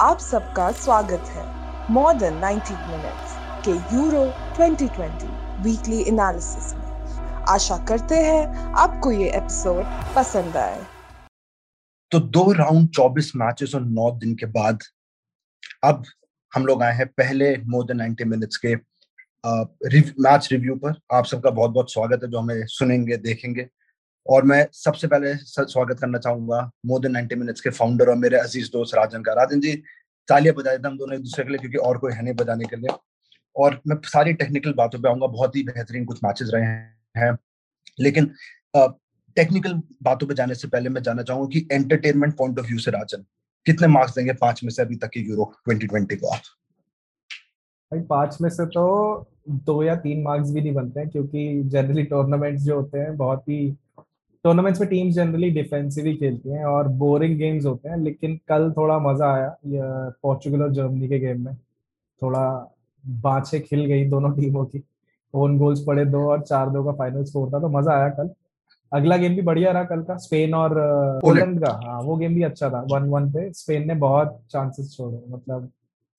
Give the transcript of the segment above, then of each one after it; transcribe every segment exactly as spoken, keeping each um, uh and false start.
आप सबका स्वागत है मोर देन नाइंटी मिनट्स के euro twenty twenty weekly analysis में। आशा करते हैं आपको ये एपिसोड पसंद आए। तो दो राउंड चौबीस मैचेस और नौ दिन के बाद अब हम लोग आए हैं पहले मोर देन नाइंटी मिनट्स के मैच रिव्यू पर। आप सबका बहुत बहुत स्वागत है जो हमें सुनेंगे देखेंगे, और मैं सबसे पहले स्वागत करना चाहूंगा मोर देन नाइंटी मिनट्स के फाउंडर और मेरे अजीज दोस्त राजन का। राजन जी तालियां बजा देते हम दोनों एक दूसरे के लिए, क्योंकि और कोई है नहीं बजाने के लिए। और मैं सारी टेक्निकल बातों पे आऊंगा, बहुत ही बेहतरीन कुछ मैचेस रहे हैं, लेकिन टेक्निकल बातों पे जाने से पहले मैं जानना चाहूंगा कि एंटरटेनमेंट पॉइंट ऑफ व्यू से राजन कितने मार्क्स देंगे पांच में से अभी तक के यूरो ट्वेंटी ट्वेंटी को? आप भाई पांच में से तो दो या तीन मार्क्स भी नहीं बनते हैं, क्योंकि जनरली टूर्नामेंट्स जो होते हैं बहुत ही टूर्नामेंट्स में टीम्स जनरली डिफेंसिवली खेलती हैं और बोरिंग गेम्स होते हैं। लेकिन कल थोड़ा मजा आया पोर्चुगल और जर्मनी के गेम में, थोड़ा बाँछे खिल गई दोनों टीमों की, ओन गोल्स पड़े दो और चार दो का फाइनल स्कोर था, तो मजा आया कल। अगला गेम भी बढ़िया रहा कल का, स्पेन और पोलैंड का। हाँ वो गेम भी अच्छा था, वन वन पे स्पेन ने बहुत चांसेस छोड़े, मतलब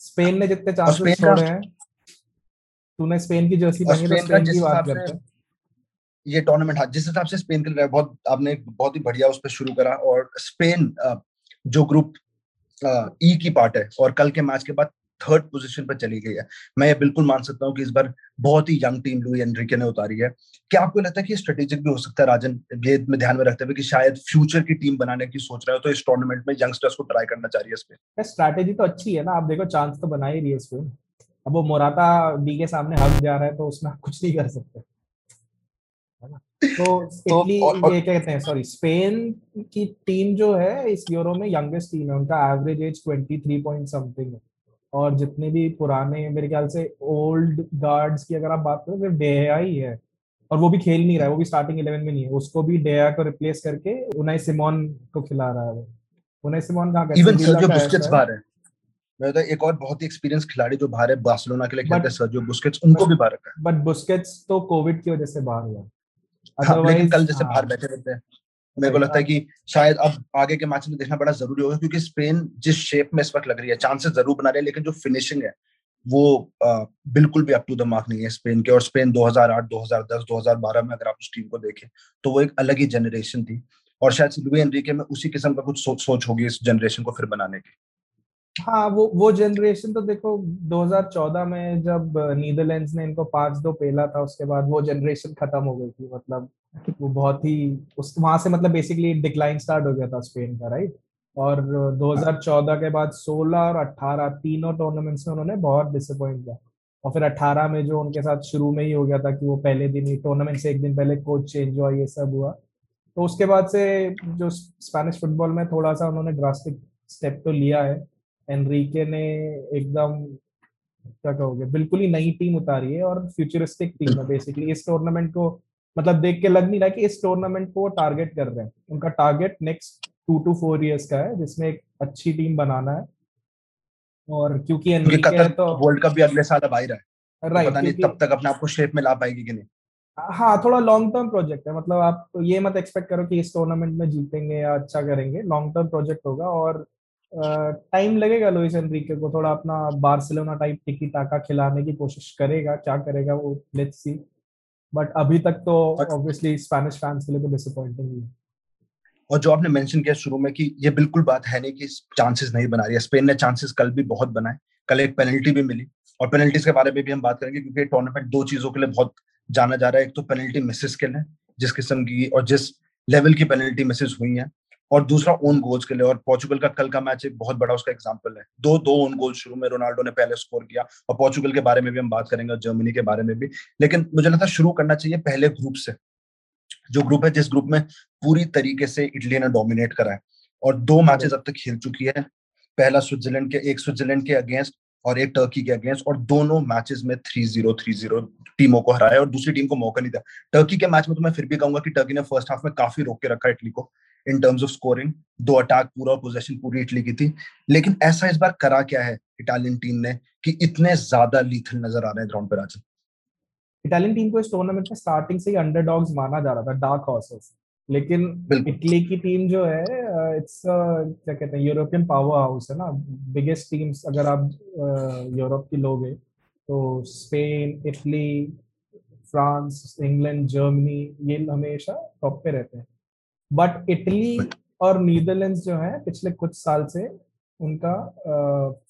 स्पेन ने जितने चांसेस छोड़े हैं। तूने स्पेन की जर्सी पहनी तो स्पेन की बात करते हैं। ये टूर्नामेंट जिस हिसाब से स्पेन खेल रहा है, बहुत आपने बहुत ही बढ़िया उस पर शुरू करा, और स्पेन जो ग्रुप ई की पार्ट है और कल के मैच के बाद थर्ड पोजीशन पर चली गई है। मैं ये बिल्कुल मान सकता हूँ कि इस बार बहुत ही यंग टीम लुई एनरिके ने उतारी है। क्या आपको लगता है कि स्ट्रेटेजिक भी हो सकता है राजन, ये ध्यान में रखते हुए कि शायद फ्यूचर की टीम बनाने की सोच रहे हो, तो इस टूर्नामेंट में यंगस्टर्स को ट्राई करना चाहिए स्पेन? स्ट्रैटेजी तो अच्छी है ना, आप देखो चांस तो बना ही रही है स्पेन। अब वो मोराता डी के सामने हक जा रहा है तो उसमें आप कुछ नहीं कर सकते। तो इटली ये कहते हैं सॉरी स्पेन की टीम जो है इस यूरो में यंगेस्ट टीम है, उनका एवरेज एज तेईस पॉइंट समथिंग है। और जितने भी पुराने मेरे ख्याल से ओल्ड गार्ड्स की अगर आप बात करें सिर्फ डेया ही है, और वो भी खेल नहीं रहा है, वो भी स्टार्टिंग इलेवन में नहीं है, उसको भी डेया को रिप्लेस करके उनाई सिमोन को खिला रहा है। वो उनाई सिमोन कहाँ का है? तो एक और बहुत ही एक्सपीरियंस खिलाड़ी जो बाहर है, बार्सिलोना के लिए खेलते हैं सर्जियो बुस्केट्स, उनको भी बाहर रखा है। बट बुस्केट्स तो कोविड की वजह से बाहर हुआ। हाँ, लेकिन कल जैसे बाहर बैठे रहते हैं, मेरे को लगता है कि शायद अब आगे के मैच में देखना बड़ा जरूरी होगा, क्योंकि स्पेन जिस शेप में इस वक्त लग रही है चांसेस जरूर बना रही है, लेकिन जो फिनिशिंग है वो आ, बिल्कुल भी अप टू द मार्क नहीं है स्पेन के। और स्पेन दो हज़ार आठ, दो हज़ार दस, दो हज़ार बारह में अगर आप उस टीम को देखें तो वो एक अलग ही जनरेशन थी, और शायद लुई एनरिके में उसी किस्म का कुछ सोच सोच होगी इस जनरेशन को फिर बनाने की। हाँ वो वो जनरेशन तो देखो दो हज़ार चौदह में जब नीदरलैंड्स ने इनको पांच दो पेला था, उसके बाद वो जनरेशन खत्म हो गई थी, मतलब वो बहुत ही उस वहां से मतलब बेसिकली डिक्लाइन स्टार्ट हो गया था स्पेन का, राइट। और दो हज़ार चौदह के बाद सोलह और अठारह तीनों टूर्नामेंट्स में उन्होंने बहुत डिसअपॉइंट किया, और फिर अठारह में जो उनके साथ शुरू में ही हो गया था कि वो पहले दिन ही टूर्नामेंट से एक दिन पहले कोच चेंज हुआ, ये सब हुआ, तो उसके बाद से जो स्पेनिश फुटबॉल में थोड़ा सा उन्होंने ड्रास्टिक स्टेप तो लिया है। एनरिके ने एकदम क्या कहोगे बिल्कुल ही नई टीम उतारी है और फ्यूचरिस्टिक टीम है बेसिकली। इस टूर्नामेंट को मतलब देख के लग नहीं रहा कि इस टूर्नामेंट को टारगेट कर रहे हैं, उनका target next two to four years का है, जिसमें एक अच्छी टीम बनाना है। और क्योंकि एनरिके है तो वर्ल्ड कप भी अगले साल अब आ रहा है, राइट, पता नहीं तब तक अपने आप को शेप में ला पाएगी कि नहीं। हाँ थोड़ा लॉन्ग टर्म प्रोजेक्ट है, मतलब आप ये मत एक्सपेक्ट करो कि इस टूर्नामेंट में जीतेंगे या अच्छा करेंगे, लॉन्ग टर्म प्रोजेक्ट होगा और टाइम लगेगा। लुइस एनरिके को थोड़ा अपना बार्सिलोना टाइप टिकी टाका खिलाने की कोशिश करेगा, क्या करेगा वो लेट्स सी, बट अभी तक तो ऑब्वियसली स्पेनिश फैंस के लिए तो डिसअपॉइंटिंग है। और जो आपने मेंशन किया शुरू में कि ये बिल्कुल बात है नहीं कि चांसेस नहीं बना रही है स्पेन, ने चांसेस कल भी बहुत बनाए, कल एक पेनल्टी भी मिली, और पेनल्टीज के बारे में भी हम बात करेंगे क्योंकि टूर्नामेंट दो चीजों के लिए बहुत जाना जा रहा है। एक तो पेनल्टी मिसेस के लिए, जिस किस्म की और जिस लेवल की पेनल्टी मिसेस हुई है, और दूसरा ओन गोल्स के लिए। और पोर्चुगल का कल का मैच एक बहुत बड़ा उसका एग्जांपल है, दो दो ओन गोल शुरू में रोनाल्डो ने पहले स्कोर किया, और पोर्चुगल के बारे में भी हम बात करेंगे और जर्मनी के बारे में भी। लेकिन मुझे लगता है शुरू करना चाहिए पहले ग्रुप से, जो ग्रुप है जिस ग्रुप में पूरी तरीके से इटली ने डोमिनेट करा है, और दो मैचेस अब तक खेल चुकी है, पहला स्विट्जरलैंड के एक स्विट्जरलैंड के अगेंस्ट और एक टर्की के अगेंस्ट, और दोनों मैचेस में थ्री जीरो थ्री जीरो टीमों को हराया और दूसरी टीम को मौका नहीं दिया। टर्की के मैच में तो मैं फिर भी कहूंगा कि टर्की ने फर्स्ट हाफ में काफी रोक के रखा इटली को इन टर्म्स ऑफ स्कोरिंग, दो अटैक पूरा और पोजीशन पूरी इटली की थी। लेकिन ऐसा इस बार करा क्या है इटालियन टीम ने कि इतने ज्यादा लीथल नजर आ रहे हैं ग्राउंड पर? आज इटालियन टीम को इस टूर्नामेंट में स्टार्टिंग से ही अंडरडॉग्स माना जा रहा था, डार्क हॉर्सेस, लेकिन इटली की टीम जो है इट्स क्या कहते हैं यूरोपियन पावर हाउस है ना, बिगेस्ट टीम्स। अगर आप यूरोप की लोगे तो Spain, Italy, France, England, Germany ये हमेशा टॉप पे रहते हैं। बट इटली और नीदरलैंड्स जो है पिछले कुछ साल से उनका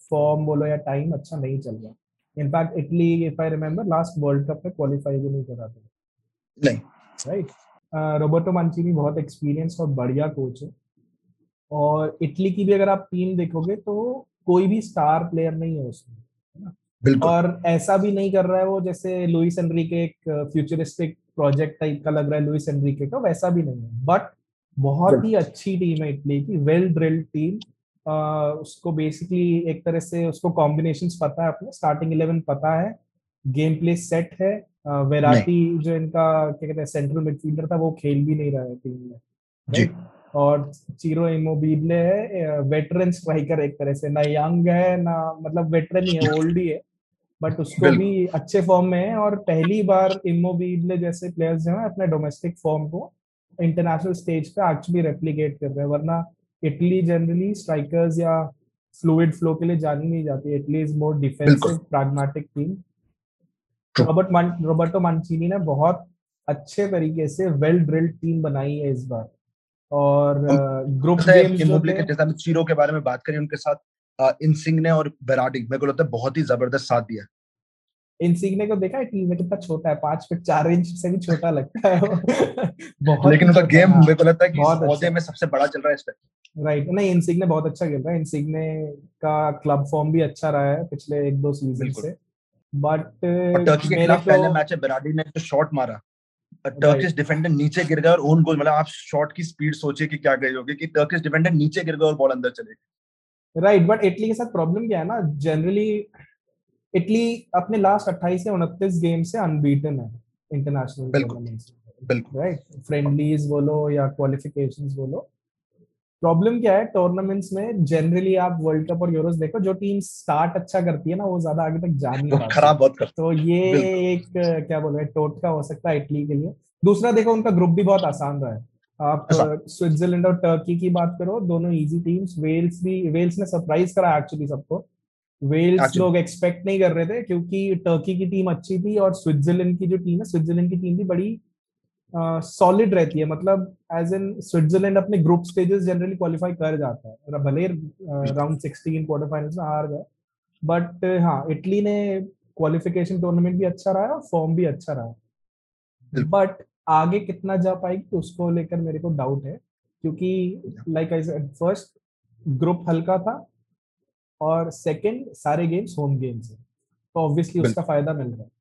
फॉर्म बोलो या टाइम अच्छा नहीं चल रहा। In fact Italy if I remember last world cup में क्वालिफाई भी नहीं करा था, राइट। रोबर्टो मांचिनी बहुत एक्सपीरियंस और बढ़िया कोच है। और इटली की भी अगर आप टीम देखोगे तो कोई भी स्टार प्लेयर नहीं है उसमें, और ऐसा भी नहीं कर रहा है वो जैसे लुइस एनरिके एक फ्यूचरिस्टिक प्रोजेक्ट टाइप का लग रहा है लुइस एनरिके का, वैसा भी नहीं है। बट बहुत ही अच्छी टीम है इटली की, वेल ड्रिल्ड टीम। उसको बेसिकली एक तरह से उसको कॉम्बिनेशंस पता है, अपने स्टार्टिंग इलेवन पता है, गेम प्ले सेट है। वेराटी जो इनका क्या कहते हैं सेंट्रल मिडफील्डर था वो खेल भी नहीं रहा है टीम में, और चीरो इमोबीले है वेटरन स्ट्राइकर एक तरह से, ना यंग है ना मतलब वेटरन ही है, ओल्ड ही है, बट उसको भी अच्छे फॉर्म में है। और पहली बार इमोबीले जैसे प्लेयर्स जो है अपने डोमेस्टिक फॉर्म को इंटरनेशनल स्टेज पे एक्चुअली रेप्लीकेट कर रहे हैं, वरना इटली जनरली स्ट्राइकर्स या फ्लूइड फ्लो के लिए जानी नहीं जाती। Italy is more defensive pragmatic team. Robert मान, रोबर्टो मांचिनी ने बहुत अच्छे तरीके से वेल ड्रिल्ड टीम बनाई है इस बार। और ग्रुप गेम्स में जैसे हम चीरो के बारे में बात करें, उनके साथ इंसिग्ने और वेराटी मेरे को लगता है बहुत ही जबरदस्त साथ दिया। इंसिग्ने को देखा है टीम में कितना छोटा है, पांच फीट चार इंच से भी छोटा लगता है बहुत, लेकिन उनका गेम मेरे को लगता है कि इस पौधे में सबसे बड़ा चल रहा है इस पर, राइट। नहीं इंसिग्ने बहुत अच्छा खेल रहा है, इंसिग्ने का क्लब फॉर्म भी अच्छा रहा है पिछले एक दो सीजन से। बट टर्की के खिलाफ पहले मैच में बेराडी ने तो शॉट मारा, टर्किश डिफेंडर नीचे गिर गया और ओन गोल। मतलब आप शॉट की स्पीड सोचिए कि क्या गई होगी कि टर्किश डिफेंडर नीचे गिर गया और बॉल अंदर चले गई, राइट। बट इटली के साथ प्रॉब्लम क्या है ना, जनरली इटली अपने लास्ट अट्ठाईस से उनतीस गेम से अनबीटन है इंटरनेशनल टूर्नामेंट्स, बिल्कुल राइट, फ्रेंडलीज बोलो या क्वालिफिकेशंस बोलो। प्रॉब्लम क्या है टूर्नामेंट्स में, जनरली आप वर्ल्ड कप और यूरोस देखो, जो टीम स्टार्ट अच्छा करती है ना वो ज्यादा आगे तक जा नहीं पाती, खराब बहुत करती है। तो ये एक क्या बोल रहे हैं टोटका हो सकता है इटली के लिए। दूसरा देखो उनका ग्रुप भी बहुत आसान रहा है, आप स्विट्जरलैंड और टर्की की बात करो, दोनों इजी टीम्स। वेल्स भी, वेल्स ने सरप्राइज करा एक्चुअली सबको। वेल्स लोग एक्सपेक्ट नहीं कर रहे थे क्योंकि टर्की की टीम अच्छी थी और स्विट्जरलैंड की जो टीम है, स्विट्जरलैंड की टीम भी बड़ी सॉलिड uh, रहती है। मतलब एज इन स्विट्जरलैंड अपने ग्रुप स्टेजेस जनरली क्वालिफाई कर जाता है, भले राउंड सिक्सटीन क्वार्टर फाइनल्स में हार गए। बट हाँ इटली ने क्वालिफिकेशन टूर्नामेंट भी अच्छा रहा और फॉर्म भी अच्छा रहा, बट आगे कितना जा पाएगी उसको लेकर मेरे को डाउट है, क्योंकि like I said first group हल्का था और सेकेंड सारे गेम्स होम गेम्स है, तो ऑब्वियसली उसका फायदा मिल रहा है।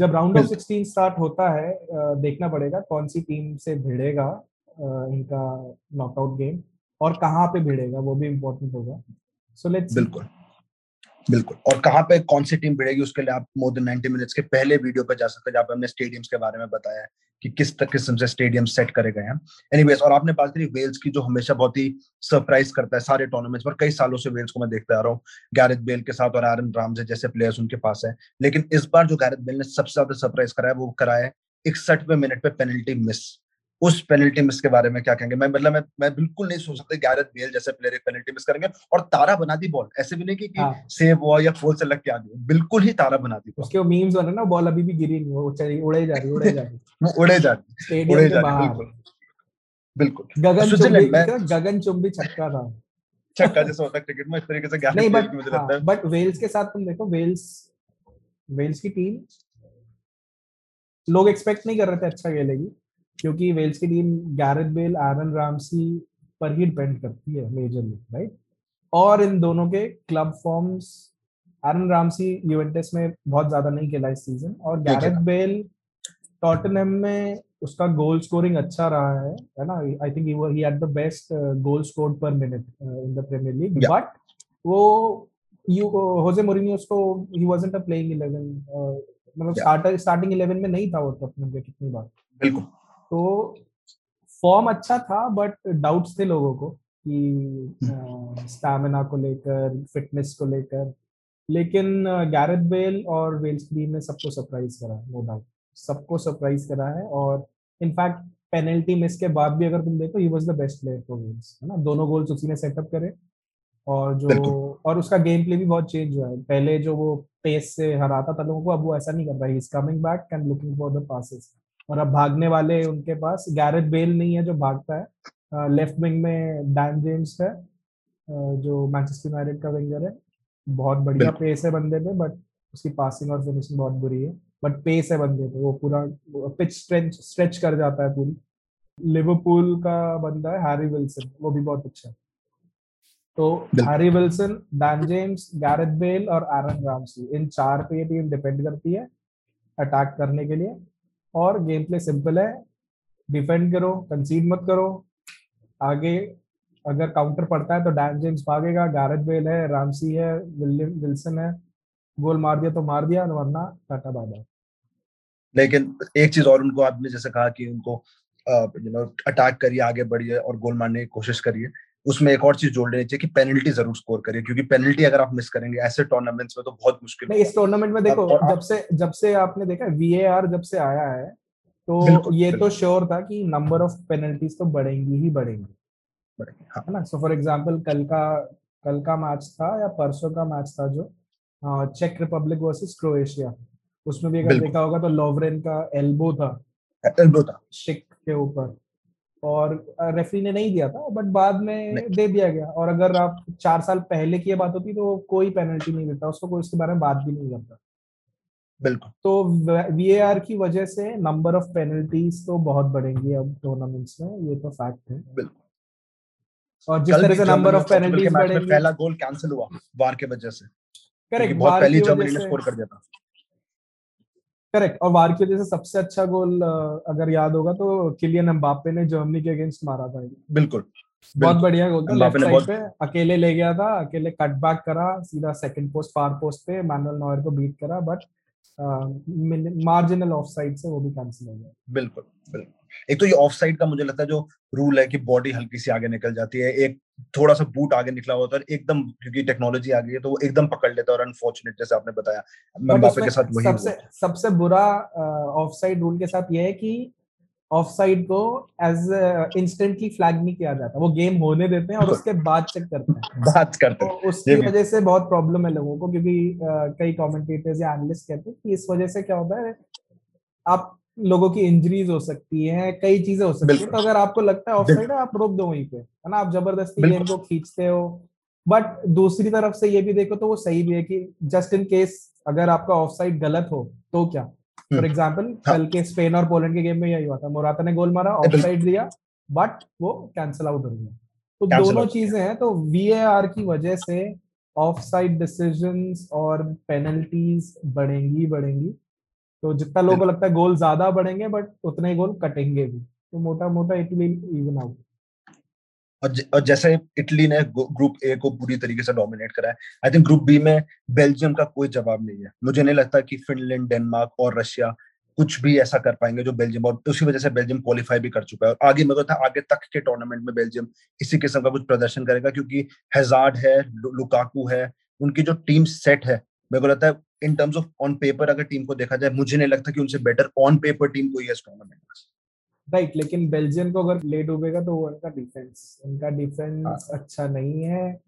जब राउंड ऑफ सिक्सटीन स्टार्ट होता है देखना पड़ेगा कौन सी टीम से भिड़ेगा इनका नॉकआउट गेम और कहाँ पे भिड़ेगा, वो भी इम्पोर्टेंट होगा। सो लेट्स बिल्कुल बिल्कुल और कहाँ पे कौन सी टीम भिड़ेगी उसके लिए आप मोर देन नाइंटी मिनट्स के पहले वीडियो पर जा सकते हैं, जहाँ पे हमने स्टेडियम्स के बारे में बताया है कि किस तक किस्म से स्टेडियम सेट करे गए हैं। एनीवेज, और आपने बात करी वेल्स की, जो हमेशा बहुत ही सरप्राइज करता है सारे टूर्नामेंट्स पर, कई सालों से वेल्स को मैं देखता आ रहा हूँ गैरेथ बेल के साथ और एरन रामजे जैसे प्लेयर्स उनके पास है। लेकिन इस बार जो गैरेथ बेल ने सबसे ज्यादा सरप्राइज कराया वो कराया इकसठवें मिनट पे पेनल्टी मिस। उस पेनल्टी मिस के बारे में क्या कहेंगे? मैं मतलब मैं, मैं बिल्कुल नहीं सोच सकता गैरेथ बेल जैसे प्लेयर एक पेनल्टी मिस करेंगे, और तारा बना दी बॉल, ऐसे भी नहीं कि, हाँ। कि सेव हुआ या फोल से लग के आ गई, बिल्कुल ही तारा बना दी। उसके मीम्स वाला ना, बॉल अभी भी गिरी नहीं, वो चली उड़े जा रही उड़े जा रही उड़े जा रही उड़े जा रही बिल्कुल बिल्कुल गगन गगन चुंबी छक्का था, छक्का जैसा होता है क्रिकेट में, इस तरीके से गैरेथ बेल की मुझे लगता है। बट वेल्स के साथ तुम देखो, वेल्स वेल्स की टीम लोग एक्सपेक्ट नहीं कर रहे थे अच्छा खेलेगी, क्योंकि वेल्स की team Gareth Bale, Aaron Ramsey पर ही डिपेंड करती है मेजरली, राइट। और इन दोनों के club forms, Aaron Ramsey Juventus में बहुत ज्यादा नहीं खेला इस सीजन, और गैरेथ बेल टॉटनहम में उसका गोल स्कोरिंग अच्छा रहा है है ना। I think he had the best goal scored per minute in the premiere league, but वो यू होजे मोरिन्हो उसको ही वाजंट अ प्लेइंग इलेवन, मतलब स्टार्टर स्टार्टिंग इलेवन में नहीं था वो टॉटनहम के कितनी बार, बिल्कुल। तो फॉर्म अच्छा था बट डाउट्स थे लोगों को कि स्टैमिना को लेकर, फिटनेस को लेकर, लेकिन गैरेथ बेल और वेल्स टीम ने सबको सरप्राइज करा, नो डाउट सबको सरप्राइज करा है। और इनफैक्ट पेनल्टी मिस के बाद भी अगर तुम देखो, he was the best player for wins, है ना, दोनों गोल्स उसी ने सेटअप करे। और जो और उसका गेम प्ले भी बहुत चेंज हुआ है, पहले जो वो पेस से हराता था लोगों को, अब वो ऐसा नहीं कर रहा है, is coming back and looking for the passes. और अब भागने वाले उनके पास गैरेथ बेल नहीं है जो भागता है, लेफ्ट विंग में डैन जेम्स है जो मैनचेस्टर यूनाइटेड का विंगर है, बहुत बढ़िया पेस है बंदे पे, बट उसकी पासिंग और फिनिशिंग बहुत बुरी है, बट पेस है बंदे पे, वो पूरा पिच स्ट्रेच स्ट्रेच कर जाता है पूरी। लिवरपूल का बंदा है हैरी विल्सन, वो भी बहुत अच्छा है। तो Harry Wilson, Dan James, Gareth Bale और एरन रामसी, इन चार पे ये टीम डिपेंड करती है अटैक करने के लिए। और गेम प्ले सिंपल है, डिफेंड करो, कंसीड मत करो। आगे अगर काउंटर पड़ता है तो डैन जेम्स भागेगा, गैरेथ बेल है, रामसी है, विल्सन है, गोल मार दिया तो मार दिया, वरना टाटा बाय बाय। लेकिन एक चीज और, उनको आपने जैसे कहा कि उनको यू नो अटैक करिए, आगे बढ़िए और गोल मारने की कोशिश करिए, उसमें एक और चीज जोड़ लेनी चाहिए कि पेनल्टी जरूर स्कोर करिए, क्योंकि पेनल्टी अगर आप मिस करेंगे ऐसे टूर्नामेंट्स में तो बहुत मुश्किल है। इस टूर्नामेंट में देखो, जब से जब से आपने देखा वीएआर जब से आया है, तो ये तो श्योर था कि नंबर ऑफ पेनल्टीज तो बढ़ेंगी ही बढ़ेंगी, है ना। सो फॉर एग्जाम्पल कल का कल का मैच था या परसों का मैच था जो चेक रिपब्लिक वर्सेस क्रोएशिया, उसमें भी अगर देखा होगा तो लोवरेन का एल्बो था एल्बो था शिक के ऊपर, और रेफरी ने नहीं दिया था बट बाद में दे दिया गया। और अगर आप चार साल पहले की बात होती तो कोई पेनल्टी नहीं देता उसको, कोई उसके बारे में बात भी नहीं करता। बिल्कुल, तो वीएआर की वजह से नंबर ऑफ पेनल्टीज तो बहुत बढ़ेंगी अब टूर्नामेंट्स में, ये तो फैक्ट है। बिल्कुल, और जिस तरह से नंबर ऑफ पेनल्टीज बढ़ेंगी, पहला गोल कैंसिल हुआ वार की वजह से, करेक्ट, बहुत पहले जर्मनी ने स्कोर कर दिया था, करेक्ट। और वार की वजह से सबसे अच्छा गोल अगर याद होगा तो किलियन एम्बापे ने जर्मनी के अगेंस्ट मारा था, बिल्कुल बहुत बढ़िया गोल था, लेफ्ट साइड पे अकेले ले गया था, अकेले कट बैक करा, सीधा सेकंड पोस्ट फार पोस्ट पे मैनुअल नॉयर को बीट करा, बट मार्जिनल ऑफसाइड से वो भी कैंसिल हो गया। बिल्कुल बिल्कुल, एक तो ये ऑफसाइड का मुझे लगता है जो रूल है कि बॉडी हल्की सी आगे निकल जाती है, एक थोड़ा सा बूट आगे निकला होता है एकदम, क्योंकि टेक्नोलॉजी आ गई है तो वो एकदम पकड़ लेता है। और अनफॉर्चुनेट जैसे आपने बताया एम्बापे के साथ वही, सबसे सबसे बुरा ऑफसाइड रूल के साथ ये है कि ऑफसाइड को एज इंस्टेंटली फ्लैग नहीं किया जाता, वो गेम होने देते हैं और उसके बाद चेक करते हैं बात करते हैं। उसकी वजह से बहुत प्रॉब्लम है लोगों को, क्योंकि कई कमेंटेटर्स या एनालिस्ट कहते हैं कि इस वजह से क्या होता है, आप लोगों की इंजरीज हो सकती है, कई चीजें हो सकती है, तो अगर आपको लगता है ऑफसाइड है आप रोक दो वहीं पे, है ना, आप जबरदस्ती गेम को खींचते हो। बट दूसरी तरफ से ये भी देखो तो वो सही भी है कि जस्ट इन केस अगर आपका ऑफसाइड गलत हो तो क्या, फॉर एग्जाम्पल कल के स्पेन और पोलैंड के गेम में यही हुआ था, मोराता ने गोल मारा, ऑफसाइड दिया बट वो कैंसिल आउट हो गया। तो दोनों चीजें हैं, तो वीएआर की वजह से ऑफसाइड डिसीजंस और पेनल्टीज बढ़ेंगी बढ़ेंगी तो जितना लोगों को लगता है गोल ज्यादा बढ़ेंगे बट उतने ही गोल कटेंगे भी, तो मोटा मोटा इट विल इवन आउट। और, ज, और जैसे इटली ने ग्रुप ए को पूरी तरीके से डोमिनेट करा है, आई थिंक ग्रुप बी में बेल्जियम का कोई जवाब नहीं है। मुझे नहीं लगता कि फिनलैंड, डेनमार्क और रशिया कुछ भी ऐसा कर पाएंगे जो बेल्जियम, और उसी वजह से बेल्जियम क्वालिफाई भी कर चुका है। और आगे मेरे को था आगे तक के टूर्नामेंट में बेल्जियम इसी किस्म का कुछ प्रदर्शन करेगा, क्योंकि हैजार्ड है, लुकाकू है, उनकी जो टीम सेट है मेरे को लगता है in terms of on paper अगर टीम को देखा जाए, मुझे नहीं लगता कि उनसे बेटर ऑन पेपर टीम कोई है इस टूर्नामेंट में, राइट। लेकिन बेल्जियम को अगर लेट होगा तो वो उनका डिफेंस उनका डिफेंस अच्छा नहीं है।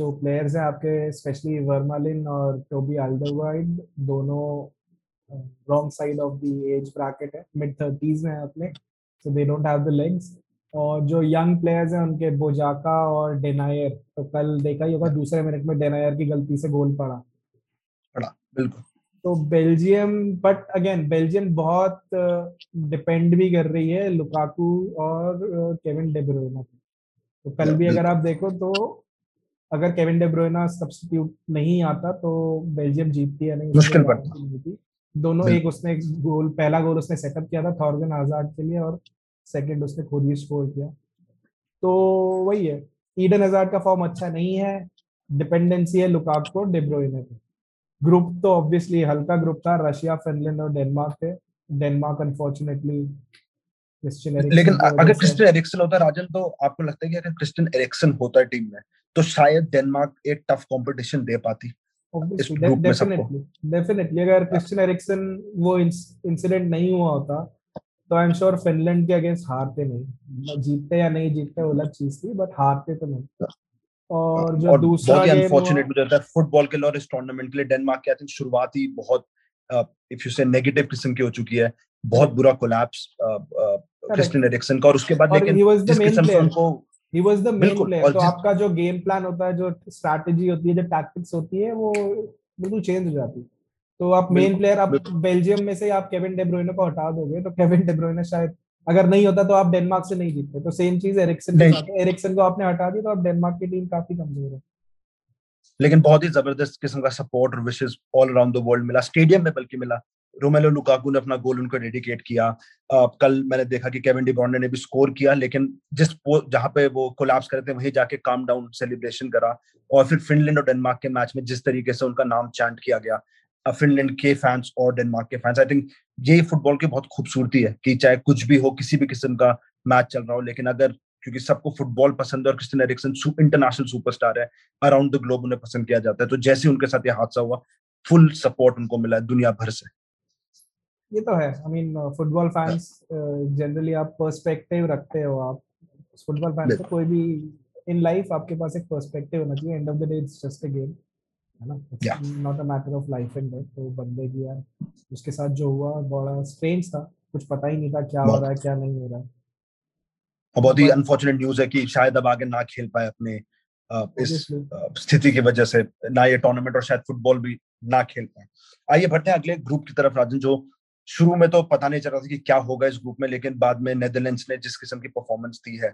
जो प्लेयर्स हैं आपके स्पेशली वर्मालिन और टोबी अल्डरवाइल्ड, दोनों wrong side of the age bracket है, मिड थर्टीज में है अपने, so they don't have the legs. और जो यंग प्लेयर्स हैं उनके बोजाका और डेनायर, तो कल देखा ही होगा दूसरे मिनट में डेनायर की गलती से गोल पड़ा पड़ा बिल्कुल। तो बेल्जियम, बट अगेन बेल्जियम बहुत डिपेंड भी कर रही है लुकाकू और केविन डे ब्रुयना। तो कल भी अगर आप देखो तो अगर केविन डे ब्रुयना सब्स्टिट्यूट नहीं आता तो बेल्जियम जीतती है, नहीं मुश्किल पड़ती दोनों। एक उसने गोल, पहला गोल उसने सेटअप किया था थॉर्गन हाजार्ड के लिए और सेकंड उसने खुद ही स्कोर किया। तो वही है, ईडन हजार्ड का फॉर्म अच्छा नहीं है, डिपेंडेंसी है लुकाकू और डे ब्रुयने पे। ग्रुप तो ऑब्वियसली हल्का ग्रुप था, रशिया, फिनलैंड और डेनमार्क थे। डेनमार्क अनफॉर्चुनेटली क्रिस्टियन एरिक्सन, लेकिन अगर क्रिस्टियन एरिक्सन होता राजन, तो आपको लगता है कि अगर क्रिस्टियन एरिक्सन होता टीम में तो शायद डेनमार्क एक टफ कॉम्पिटिशन दे पाती। डेफिनेटली डेफिनेटली अगर क्रिस्टियन एरिक्सन वो इंसिडेंट नहीं हुआ होता तो आई एम श्योर फिनलैंड के अगेंस्ट हारते नहीं, जीतते या नहीं जीतते वो अलग चीज थी, बट हारते तो नहीं। और जो दूसरा बहुत अनफॉर्चुनेट मुझे लगता है फुटबॉल के लिए और इस टूर्नामेंट के लिए डेनमार्क की आई थिंक शुरुआत ही बहुत इफ यू से नेगेटिव किस्म की हो चुकी है, बहुत बुरा कोलैप्स क्रिस्टियन एरिक्सन का, और उसके बाद लेकिन जिस किस्म से उनको He was the main player. तो आपका जो गेम प्लान होता है, जो स्ट्रैटेजी होती है, जो टैक्टिक्स होती है, वो बिल्कुल चेंज हो जाती है। तो आप मेन प्लेयर, आप बेल्जियम में से आप केविन डे ब्रुयने को हटा दोगे तो केविन डे ब्रुयने शायद अगर नहीं होता तो आप डेनमार्क से नहीं जीतते। तो सेम चीज एरिक्सन के साथ, एरिक्सन को आपने हटा दिया तो आप डेनमार्क की टीम काफी कमजोर है। लेकिन बहुत ही जबरदस्त किस्म का सपोर्ट और wishes all around the world मिला, स्टेडियम में बल्कि मिला। रोमेलो लुकाकू ने अपना गोल उनको डेडिकेट किया। uh, कल मैंने देखा कि केविन डी ब्रॉन्डे ने भी स्कोर किया, लेकिन जिस जहां पे वो कोलैप्स करते वहीं जाके काम डाउन सेलिब्रेशन करा। और फिर फिनलैंड और डेनमार्क के मैच में जिस तरीके से उनका नाम चैंट किया गया, फिनलैंड uh, के फैंस और डेनमार्क के फैंस, आई थिंक ये फुटबॉल की बहुत खूबसूरती है कि चाहे कुछ भी हो, किसी भी किस्म का मैच चल रहा हो, लेकिन अगर क्योंकि सबको फुटबॉल पसंद है और क्रिस्टियन एरिक्सन इंटरनेशनल सुपरस्टार है, अराउंड द ग्लोब उन्हें पसंद किया जाता है। तो जैसे उनके साथ ये हादसा हुआ, फुल सपोर्ट उनको मिला दुनिया भर से। ये तो है, I mean football fans generally आप पर्सपेक्टिव रखते हो, आप फुटबॉल फैंस को कोई भी इन लाइफ आपके पास एक पर्सपेक्टिव होना चाहिए। End of the day it's just a game, है ना, not a matter of life and death. तो बंदे की यार उसके साथ जो हुआ बड़ा स्ट्रेंज था, कुछ पता ही नहीं था क्या हो रहा है क्या नहीं हो रहा है। और बहुत ही अनफॉर्चुनेट न्यूज है कि शायद अब आगे ना खेल पाए अपने इस स्थिति की वजह से, ना ये टूर्नामेंट और शायद फुटबॉल भी ना खेल पाए। आइए बढ़ते हैं अगले ग्रुप की तरफ राजन, जो शुरू में तो पता नहीं चल रहा था कि क्या होगा इस ग्रुप में, लेकिन बाद में नेदरलैंड्स ने जिस किस्म की परफॉर्मेंस दी है,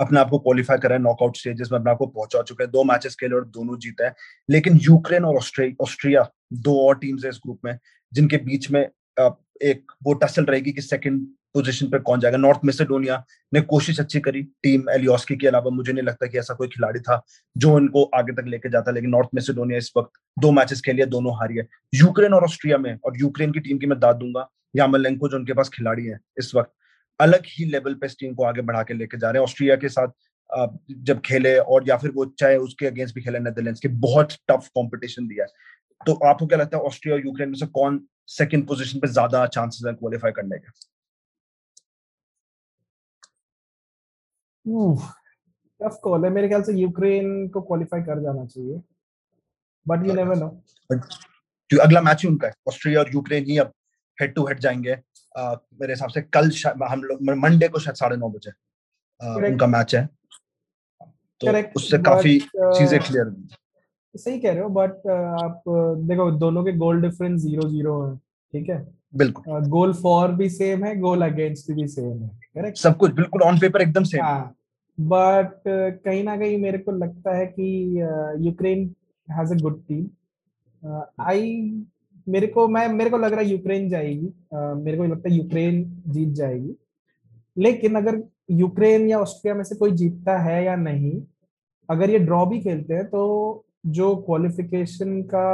अपने आप को क्वालिफाई करा है, नॉकआउट स्टेजेस में अपने आप को पहुंचा चुके हैं, दो मैचेस खेले और दोनों जीता है। लेकिन यूक्रेन और ऑस्ट्रिया दो और टीम्स है इस ग्रुप में जिनके बीच में एक वो टसल रहेगी कि सेकंड पोजीशन पर कौन जाएगा। नॉर्थ मैसेडोनिया ने कोशिश अच्छी करी, टीम एलियोस्की के अलावा मुझे नहीं लगता कि ऐसा कोई खिलाड़ी था जो इनको आगे तक लेके जाता, लेकिन नॉर्थ मैसेडोनिया इस वक्त दो मैचेस खेले, दोनों हारी है। यूक्रेन और ऑस्ट्रिया में, और यूक्रेन की टीम की मैं दाद दूंगा, यार्मोलेंको जो उनके पास खिलाड़ी है इस वक्त, अलग ही लेवल पे इस टीम को आगे बढ़ा के लेके जा रहे हैं। ऑस्ट्रिया के साथ जब खेले और या फिर वो चाहे उसके अगेंस्ट भी खेले नेदरलैंड्स के, बहुत टफ कॉम्पिटिशन दिया है। तो आपको क्या लगता है ऑस्ट्रिया और यूक्रेन में से कौन सेकंड पोजीशन पे ज्यादा चांसेस है क्वालिफाई करने के? टफ कॉल है, मेरे ख्याल से यूक्रेन को क्वालिफाई कर जाना चाहिए, बट यू नेवर नो। अगला मैच ही उनका है, ऑस्ट्रिया और यूक्रेन ही अब हेड टू हेड जाएंगे। uh, मेरे हिसाब से कल हम लोग मंडे को शायद साढ़े नौ बजे uh, उनका मैच है, तो उससे काफी चीजें क्लियर होंगी। सही कह रहे हो, बट आप देखो दोनों के गोल डिफरेंस जीरो जीरो है, ठीक है, बिल्कुल गोल फॉर भी सेम है, गोल अगेंस्ट भी सेम है, करेक्ट, सब कुछ बिल्कुल ऑन पेपर एकदम सेम है। बट कहीं ना कहीं मेरे को लगता है कि Ukraine has a good team. I मेरे को मैं मेरे को लग रहा है यूक्रेन जाएगी, uh, मेरे को लगता है यूक्रेन जीत जाएगी। लेकिन अगर यूक्रेन या ऑस्ट्रिया में से कोई जीतता है या नहीं, अगर ये ड्रॉ भी खेलते हैं तो जो क्वालिफिकेशन का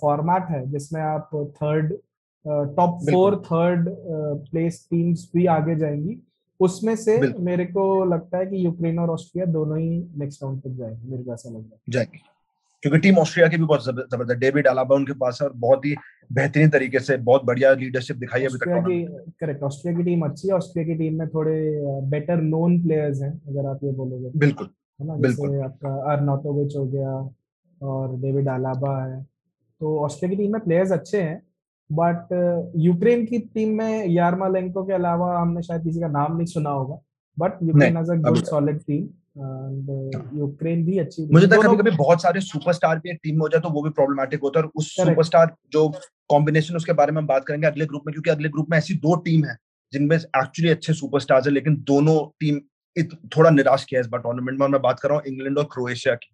फॉर्मेट uh, है जिसमें आप third top four third place teams भी आगे जाएंगी, उसमें से मेरे को लगता है कि यूक्रेन और ऑस्ट्रिया दोनों ही नेक्स्ट राउंड तक जाएंगे, मेरे को ऐसा लग रहा है। क्योंकि टीम ऑस्ट्रिया की भी बहुत जबरदस्त, डेविड अलाबा उनके पास है और बहुत ही बेहतरीन तरीके से बहुत बढ़िया लीडरशिप दिखाई है अभी तक। करेक्ट, ऑस्ट्रिया की टीम अच्छी है, ऑस्ट्रिया की टीम में थोड़े बेटर नोन प्लेयर्स हैं अगर आप ये बोलोगे, बिल्कुल है ना, जैसे आपका अर्नाटोविच हो गया और डेविड अलाबा है। तो ऑस्ट्रिया की टीम में प्लेयर्स अच्छे हैं, बट यूक्रेन की टीम में यार्मोलेंको के अलावा हमने शायद किसी का नाम नहीं सुना होगा, but Ukraine has a good solid team and Ukraine भी अच्छी। मुझे लगता है कभी-कभी बहुत सारे सुपरस्टार भी एक टीम में हो जाए तो वो भी प्रॉब्लमेटिक होता है, और उस सुपरस्टार जो कॉम्बिनेशन उसके बारे में हम बात करेंगे अगले ग्रुप में, क्योंकि अगले ग्रुप में ऐसी दो टीम है जिनमें एक्चुअली अच्छे सुपरस्टार्स है, लेकिन दोनों टीम थोड़ा निराश किया इस बार टूर्नामेंट में। और मैं बात कर रहा हूँ इंग्लैंड और क्रोएशिया की,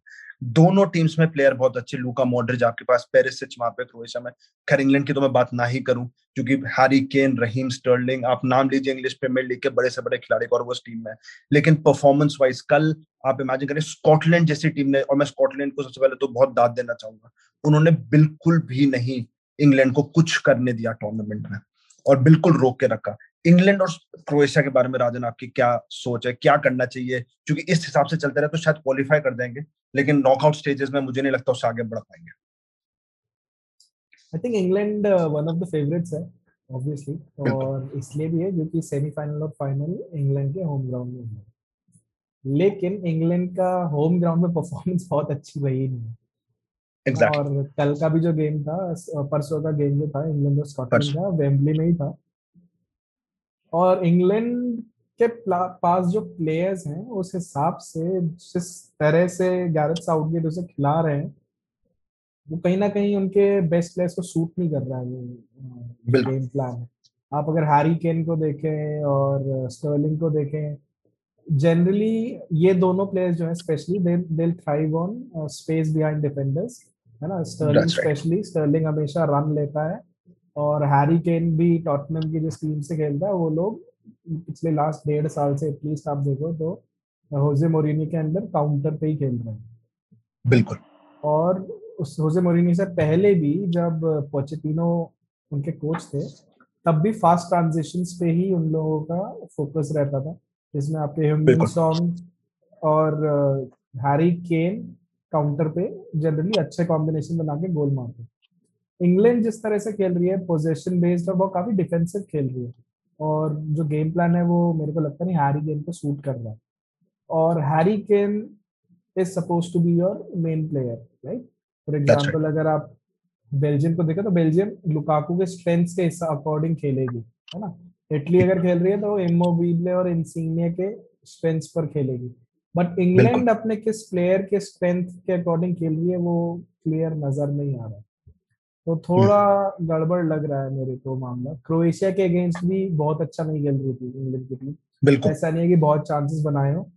दोनों टीम्स में प्लेयर बहुत अच्छे, लूका मॉड्रिच आपके पास, पेरिसिच वहां पे क्रोएशिया में, खैर इंग्लैंड की तो मैं बात ना ही करूं क्योंकि हैरी केन, रहीम स्टर्लिंग, आप नाम लीजिए इंग्लिश प्रीमियर लीग के बड़े से बड़े खिलाड़ी और वो इस टीम में। लेकिन परफॉर्मेंस वाइज कल आप इमेजिन करें स्कॉटलैंड जैसी टीम ने, और मैं स्कॉटलैंड को सबसे पहले तो बहुत दाद देना चाहूंगा, उन्होंने बिल्कुल भी नहीं इंग्लैंड को कुछ करने दिया टूर्नामेंट में और बिल्कुल रोक के रखा। इंग्लैंड और क्रोएशिया के बारे में राजन आपकी क्या सोच है, क्या करना चाहिए? क्योंकि इस हिसाब से चलते रहे तो शायद क्वालिफाई कर देंगे, लेकिन नॉकआउट स्टेजेस में मुझे नहीं लगता उससे आगे बढ़ पाएंगे। I think England one of the favourites है, ऑब्वियसली, और इसलिए भी है क्योंकि सेमीफाइनल और फाइनल इंग्लैंड के होम ग्राउंड में हुआ, लेकिन इंग्लैंड का होम ग्राउंड में परफॉर्मेंस बहुत अच्छी रही नहीं। exactly. और कल का भी जो गेम था, परसों का गेम जो था इंग्लैंड और स्कॉटलैंड का, वेम्बली में ही था, और इंग्लैंड के पास जो प्लेयर्स हैं उस हिसाब से जिस तरह से गैरेथ साउथगेट उसे खिला रहे हैं वो कहीं ना कहीं उनके बेस्ट प्लेयर्स को सूट नहीं कर रहा है गेम प्लान। आप अगर हैरी केन को देखें और स्टर्लिंग को देखें, जनरली ये दोनों प्लेयर्स जो है specially they will thrive on space behind defenders, है ना। स्टर्लिंग स्पेशली, स्टर्लिंग हमेशा रन लेता है, और हैरी केन भी टॉटनहम की जिस टीम से खेलता है वो लोग पिछले लास्ट डेढ़ साल से एटलीस्ट आप देखो तो होजे मोरिनी के अंदर काउंटर पे ही खेल रहे हैं। बिल्कुल। और उस होजे मोरिनी से पहले भी जब पोचेटिनो उनके कोच थे तब भी फास्ट ट्रांजिशंस पे ही उन लोगों का फोकस रहता था, जिसमें आपके ह्यूमिन सॉन्ग और हैरी केन काउंटर पे जनरली अच्छे कॉम्बिनेशन बना के गोल मारते। इंग्लैंड जिस तरह से खेल रही है पोजीशन बेस्ड, और वो काफी डिफेंसिव खेल रही है, और जो गेम प्लान है वो मेरे को लगता नहीं हैरी केन को सूट कर रहा है। और Harry Kane is suppose to be your main player, right. For example अगर आप बेल्जियम को देखें तो बेल्जियम लुकाकू के स्ट्रेंथ्स के अकॉर्डिंग खेलेगी, है ना। इटली अगर खेल रही है तो इमोबिले और इंसिग्ने के स्ट्रेंथ्स पर खेलेगी, बट इंग्लैंड अपने किस प्लेयर के स्ट्रेंथ के अकॉर्डिंग खेल रही है वो क्लियर नजर नहीं आ रहा है, तो थोड़ा गड़बड़ लग रहा है मेरे को मामला। क्रोएशिया के अगेंस्ट भी बहुत अच्छा नहीं खेल रही थी इंग्लैंड की टीम, ऐसा नहीं है कि बहुत चांसेस बनाए हो।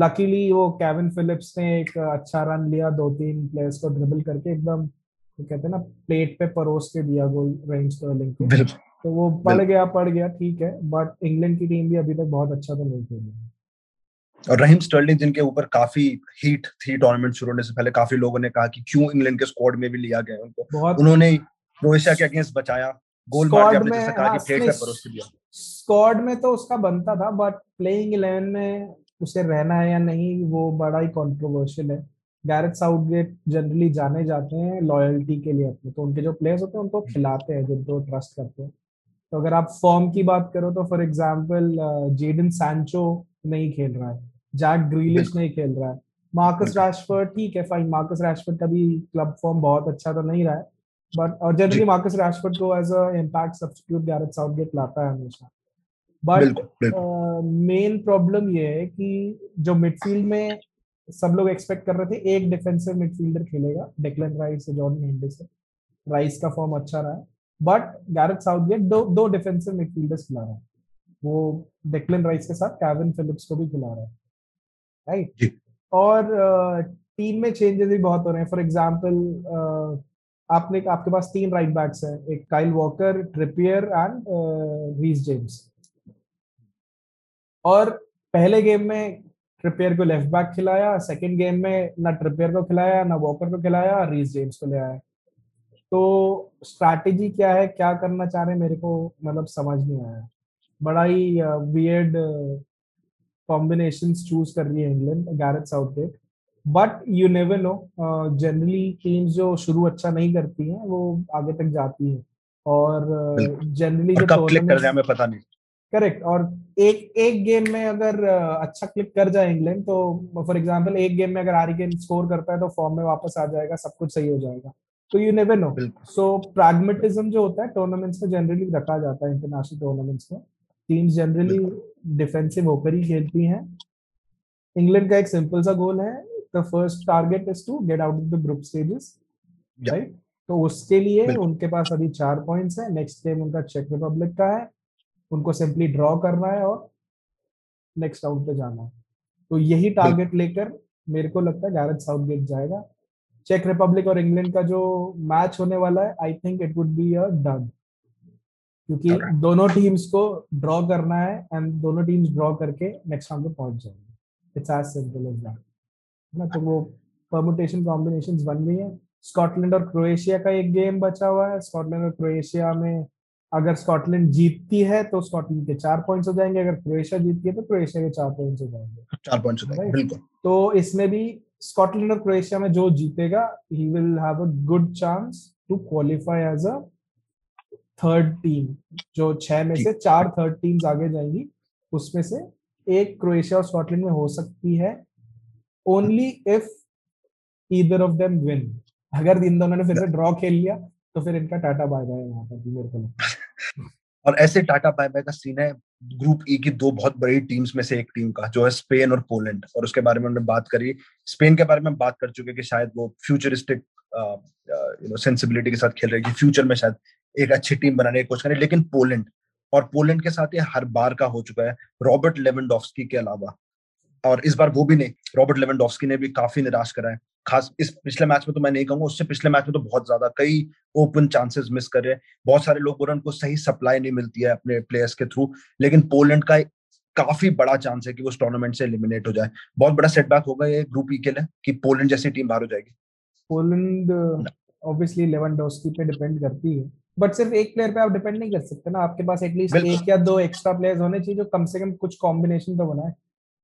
लकीली वो केविन फिलिप्स ने एक अच्छा रन लिया, दो तीन प्लेयर्स को ड्रिबल करके एकदम तो कहते हैं ना प्लेट पे परोस के दिया गोल रेंज स्टर्लिंग को, तो वो पड़ गया पड़ गया ठीक है, बट इंग्लैंड की टीम भी अभी तक बहुत अच्छा तो नहीं खेल रही। और रहीम स्टर्लिंग जिनके ऊपर काफी हीट थी टूर्नामेंट शुरू होने से पहले, काफी लोगों ने कहा कि क्यों इंग्लैंड के स्क्वाड में भी लिया गया उनको, उन्होंने क्रोएशिया के अगेंस्ट बचाया गोल मार के, जैसे कहा कि प्लेट पे परोस दिया। स्क्वाड में तो उसका बनता था, बट प्लेइंग इलेवन में उसे रहना है या नहीं वो बड़ा ही कंट्रोवर्शियल है। गैरेथ साउथगेट जनरली जाने जाते हैं लॉयल्टी के लिए अपने, तो उनके जो प्लेयर्स होते हैं उनको खिलाते हैं जिनको ट्रस्ट करते हैं। तो अगर आप फॉर्म की बात करो तो फॉर एग्जाम्पल जेडन सैंचो नहीं खेल रहा है, जैक ग्रीलिश नहीं खेल रहा है, मार्कस राशफोर्ड ठीक है फाइन, मार्कस राशफोर्ड का भी क्लब फॉर्म बहुत अच्छा तो नहीं रहा है, बट और जनरली मार्कस राशफोर्ड को as a impact substitute Gareth Southgate लाता है हमेशा। बट मेन प्रॉब्लम ये है कि जो मिडफील्ड में सब लोग एक्सपेक्ट कर रहे थे एक डिफेंसिव मिडफील्डर खेलेगा, डेक्लन राइस से जॉर्डन हेंडरसन, राइस का फॉर्म अच्छा रहा है, बट गैरेथ साउथगेट दो दो डिफेंसिव मिडफील्डर्स खिला रहा है, वो डेक्लन राइस के साथ केविन फिलिप्स को भी खिला रहा है, राइट। और टीम में चेंजेस भी बहुत हो रहे हैं। फॉर एग्जाम्पल आपने आपके पास तीन राइट बैक्स हैं, एक Kyle Walker, Trippier and Reece James, और पहले गेम में ट्रिपियर को लेफ्ट बैक खिलाया, सेकंड गेम में ना ट्रिपियर को खिलाया ना वॉकर को खिलाया, रीस जेम्स को ले आया। तो स्ट्रैटेजी क्या है, क्या करना चाह रहे हैं मेरे को मतलब समझ नहीं आया, बड़ा ही वियर्ड कॉम्बिनेशंस चूज कर रही है England Gareth Southgate. But you never know, generally teams जो शुरू अच्छा नहीं करती हैं वो आगे तक जाती हैं, और जनरली जो कब क्लिक कर जाए हमें पता नहीं, करेक्ट। और एक एक गेम में अगर अच्छा क्लिक कर जाए इंग्लैंड तो फॉर एग्जांपल एक गेम में अगर हैरी केन स्कोर करता है तो फॉर्म में वापस आ जाएगा, सब कुछ सही हो जाएगा, तो you never know. So pragmatism जो होता है टूर्नामेंट्स में जनरली रखा जाता है, इंटरनेशनल टूर्नामेंट्स में टीम्स जनरली डिफेंसिव होकर ही खेलती हैं। इंग्लैंड का एक सिंपल सा गोल है, the first target is to get out of the group stages, right. तो उसके लिए उनके पास अभी चार पॉइंट्स हैं, नेक्स्ट गेम उनका चेक रिपब्लिक का है, उनको सिंपली ड्रॉ करना है और नेक्स्ट राउंड पे जाना है। तो यही टारगेट लेकर मेरे को लगता है गैरेथ साउथगेट जाएगा। चेक रिपब्लिक और इंग्लैंड का जो मैच होने वाला है I think it would be a done, क्योंकि okay. दोनों टीम्स को ड्रॉ करना है एंड दोनों टीम्स ड्रॉ करके नेक्स्ट राउंड में पहुंच जाएंगे। It's as simple as that, है ना। तो वो परम्यूटेशन कॉम्बिनेशंस बन रही है। स्कॉटलैंड और क्रोएशिया का एक गेम बचा हुआ है। स्कॉटलैंड और क्रोएशिया में अगर स्कॉटलैंड जीतती है तो स्कॉटलैंड के चार पॉइंट्स हो जाएंगे, अगर क्रोएशिया जीतती है तो क्रोएशिया के चार पॉइंट्स हो जाएंगे, चार पॉइंट्स हो जाएंगे, बिल्कुल। तो इसमें भी स्कॉटलैंड और क्रोएशिया में जो जीतेगा he will have a good chance to qualify as a third team जो छह में से चार थर्ड टीम्स आगे जाएंगी उसमें से एक क्रोएशिया और स्कॉटलैंड में हो सकती है, only if either of them win. अगर इन दोनों ने फिर से ड्रॉ खेल लिया तो फिर इनका टाटा बाय बाय यहाँ पर मेरे को लगता है। और ऐसे टाटा बाय बाय का सीन है ग्रुप ई की दो बहुत बड़ी टीम्स में से एक टीम का, जो है स्पेन और पोलैंड, और उसके बारे में हमने बात करी। स्पेन के बारे में बात कर चुके कि शायद वो फ्यूचरिस्टिक यू नो सेंसिबिलिटी के साथ खेल रहे हैं, फ्यूचर में शायद एक अच्छी टीम बनाने की कोशिश करें। लेकिन पोलैंड, और पोलैंड के साथ ये हर बार का हो चुका है रॉबर्ट लेवेंडोव्स्की के अलावा, और इस बार वो भी नहीं, रॉबर्ट लेवेंडोव्स्की ने भी काफी निराश करा है। खास इस पिछले मैच में तो मैं नहीं कहूंगा, उससे पिछले मैच में तो बहुत ज्यादा कई ओपन चांसेस मिस कर रहे हैं। बहुत सारे लोग बोल को सही सप्लाई नहीं मिलती है अपने प्लेयर्स के थ्रू, लेकिन पोलैंड का काफी बड़ा चांस है कि वो इस टूर्नामेंट से एलिमिनेट हो जाए। बहुत बड़ा सेटबैक होगा ये ग्रुप ई के लिए कि पोलैंड जैसी टीम बाहर हो जाएगी। पोलैंड ऑब्वियसली लेवेंडोव्स्की पे डिपेंड करती है, बट सिर्फ एक प्लेयर पे आप डिपेंड नहीं कर सकते ना, आपके पास एटलीस्ट एक या दो एक्स्ट्रा प्लेयर्स होने चाहिए जो कम से कम कुछ कॉम्बिनेशन तो बनाए।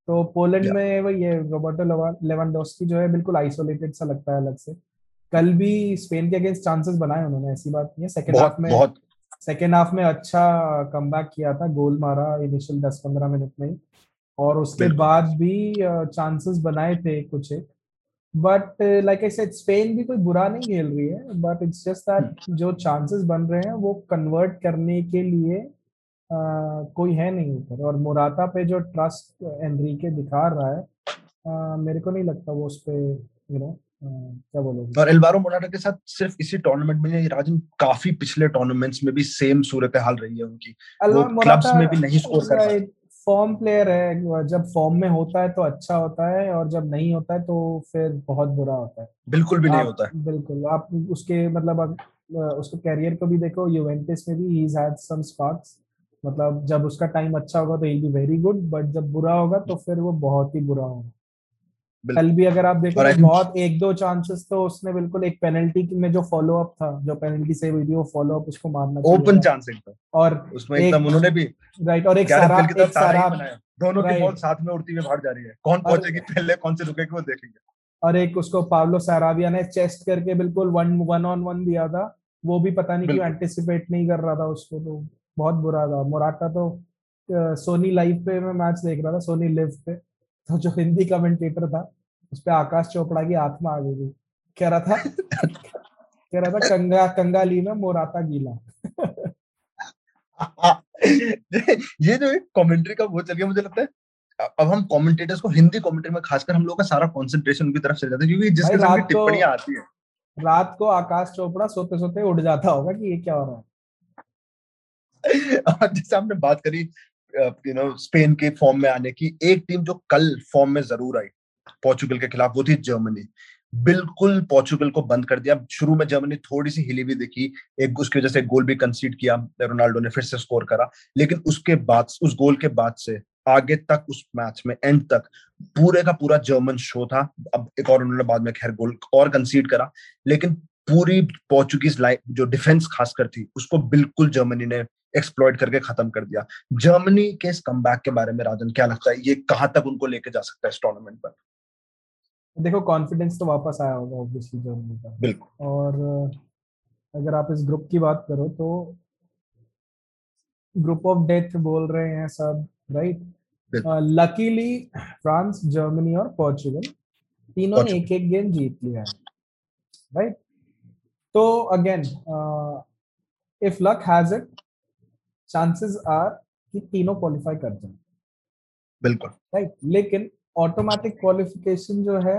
तो पोलैंड में वो ये रॉबर्टो लेवेंडोव्स्की जो है बिल्कुल आइसोलेटेड सा लगता है अलग से। कल भी स्पेन के अगेंस्ट चांसेस बनाए उन्होंने, ऐसी बात नहीं है। सेकेंड हाफ में सेकेंड हाफ में अच्छा कमबैक किया था, गोल मारा इनिशियल दस पंद्रह मिनट में, और उसके बाद भी चांसेस बनाए थे कुछ। But like I said, Spain भी कोई बुरा नहीं खेल रही है, बट इट्स जस्ट दैट जो चांसेस बन रहे हैं वो कन्वर्ट करने के लिए Uh, कोई है नहीं ऊपर। और मोराता पे जो ट्रस्ट एनरिके दिखा रहा है, uh, मेरे को नहीं लगता वो उस पे यू नो क्या बोलोगे। और एल्वारो मोराटा के साथ सिर्फ इसी टूर्नामेंट में नहीं राजन, काफी पिछले टूर्नामेंट्स में भी सेम सूरत हाल रही है उनकी। वो क्लब्स में भी नहीं स्कोर कर रहा है। फॉर्म प्लेयर है, जब फॉर्म में होता है तो अच्छा होता है और जब नहीं होता है तो फिर बहुत बुरा होता है। बिल्कुल भी नहीं होता है, बिल्कुल। आप उसके मतलब उसके कैरियर को भी देखो, यूवेंटस में भी ही हैड सम स्पार्क्स, मतलब जब उसका टाइम अच्छा होगा तो he be very good, but जब बुरा होगा तो फिर वो बहुत ही बुरा होगा। कल भी अगर आप देखो तो बहुत एक दो चांसेस तो उसने बिल्कुल, एक पेनल्टी में जो फॉलो अप था, जो पेनल्टी सेव हुई थी वो फॉलो अप उसको मारना चाहिए, ओपन चांस था। और उसमें एकदम उन्होंने भी राइट, और एक सारा एक सारा दोनों की बॉल साथ में उड़ती हुई बाहर जा रही है, कौन पहुंचेगी पहले कौन से रुकेगी वो देखेंगे। और एक उसको पाब्लो साराबिया ने चेस्ट करके बिल्कुल वन वन ऑन वन दिया था, वो भी पता नहीं क्यों एंटिसिपेट नहीं कर रहा था उसको, तो बहुत बुरा था। मोराटा तो सोनी लाइव पे मैं मैच देख रहा था, सोनी लिव पे, तो जो हिंदी कमेंटेटर था उस पे आकाश चोपड़ा की आत्मा आ गई थी, कह रहा था कह रहा था कंगा कंगाली में मोराटा गीला। ये जो कमेंट्री का वो चल गया, मुझे लगता है अब हम कमेंटेटर्स को, हिंदी कमेंट्री में खासकर हम लोग का सारा कंसंट्रेशन उनकी तरफ चले जाता है, क्योंकि जिसके सामने टिप्पणियां आती है। रात को आकाश चोपड़ा सोते सोते उड़ जाता होगा कि ये क्या हो रहा है। जैसे हमने बात करी यू नो स्पेन के फॉर्म में आने की, एक टीम जो कल फॉर्म में जरूर आई पोर्चुगल के खिलाफ वो थी जर्मनी। बिल्कुल पोर्चुगल को बंद कर दिया। शुरू में जर्मनी थोड़ी सी हिली भी दिखी, एक उसकी वजह से गोल भी कंसीड किया, रोनाल्डो ने फिर से स्कोर करा, लेकिन उसके बाद उस गोल के बाद से आगे तक उस मैच में एंड तक पूरे का पूरा जर्मन शो था। अब एक और उन्होंने बाद में खैर गोल और कंसीड करा, लेकिन पूरी पोर्चुगीज लाइन जो डिफेंस खासकर थी उसको बिल्कुल जर्मनी ने एक्सप्लॉइट करके खत्म कर दिया। जर्मनी के इस कमबैक के बारे में राजन क्या लगता है, ये कहां तक उनको लेके जा सकता है इस टूर्नामेंट पर? देखो कॉन्फिडेंस तो वापस आया होगा ऑब्वियसली जर्मनी का, बिल्कुल। और अगर आप इस ग्रुप की बात करो तो ग्रुप ऑफ डेथ बोल रहे हैं सब, राइट। लकीली फ्रांस, जर्मनी और पोर्चुगल तीनों ने एक एक गेम जीत लिया है, राइट। तो again if luck has it, chances are कि तीनों क्वालिफाई कर जाए, बिल्कुल राइट। लेकिन ऑटोमेटिक क्वालिफिकेशन जो है